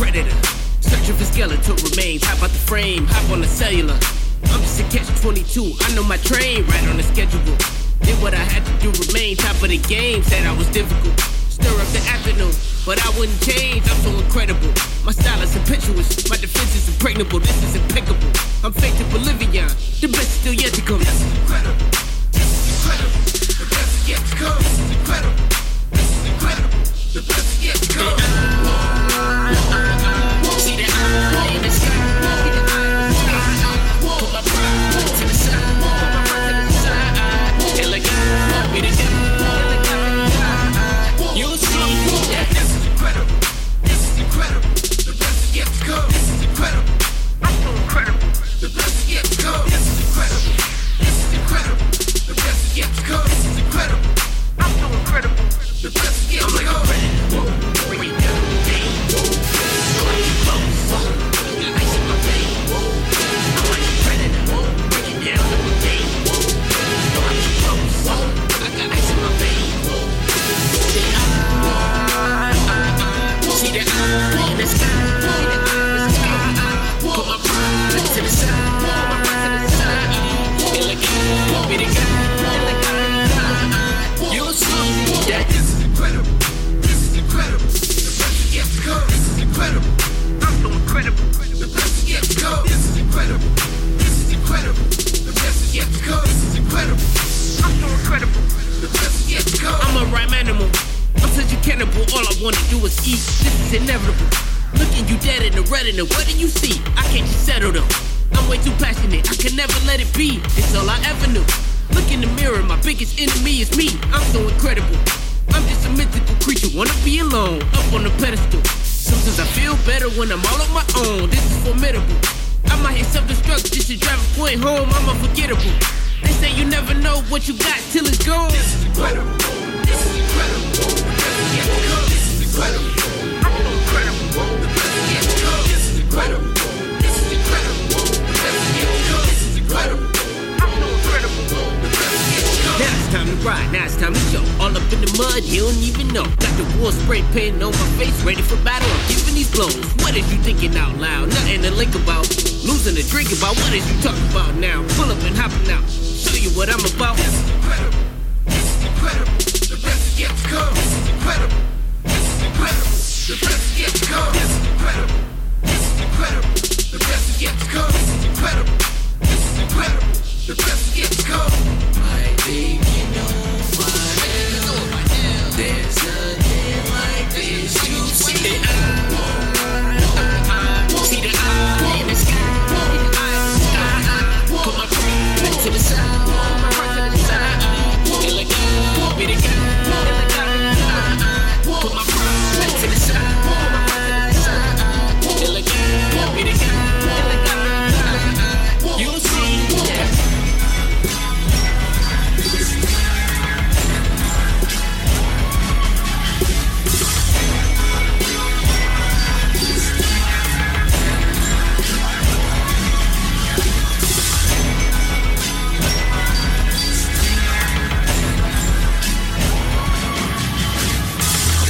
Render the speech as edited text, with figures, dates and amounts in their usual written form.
predator. Searching for skeletal remains. Hop out the frame, hop on the cellular. I'm just a catch-22, I know my train, right on the schedule. Did what I had to do, remain top of the game. Said I was difficult, stir up the afternoon, but I wouldn't change, I'm so incredible. My style is impetuous, my defense is impregnable. This is impeccable, I'm fake to Bolivian. The best is still yet to come. This is incredible, this is incredible. The best is yet to come. This is incredible, this is incredible. The best is yet to come. See the eye in the sky. This is incredible.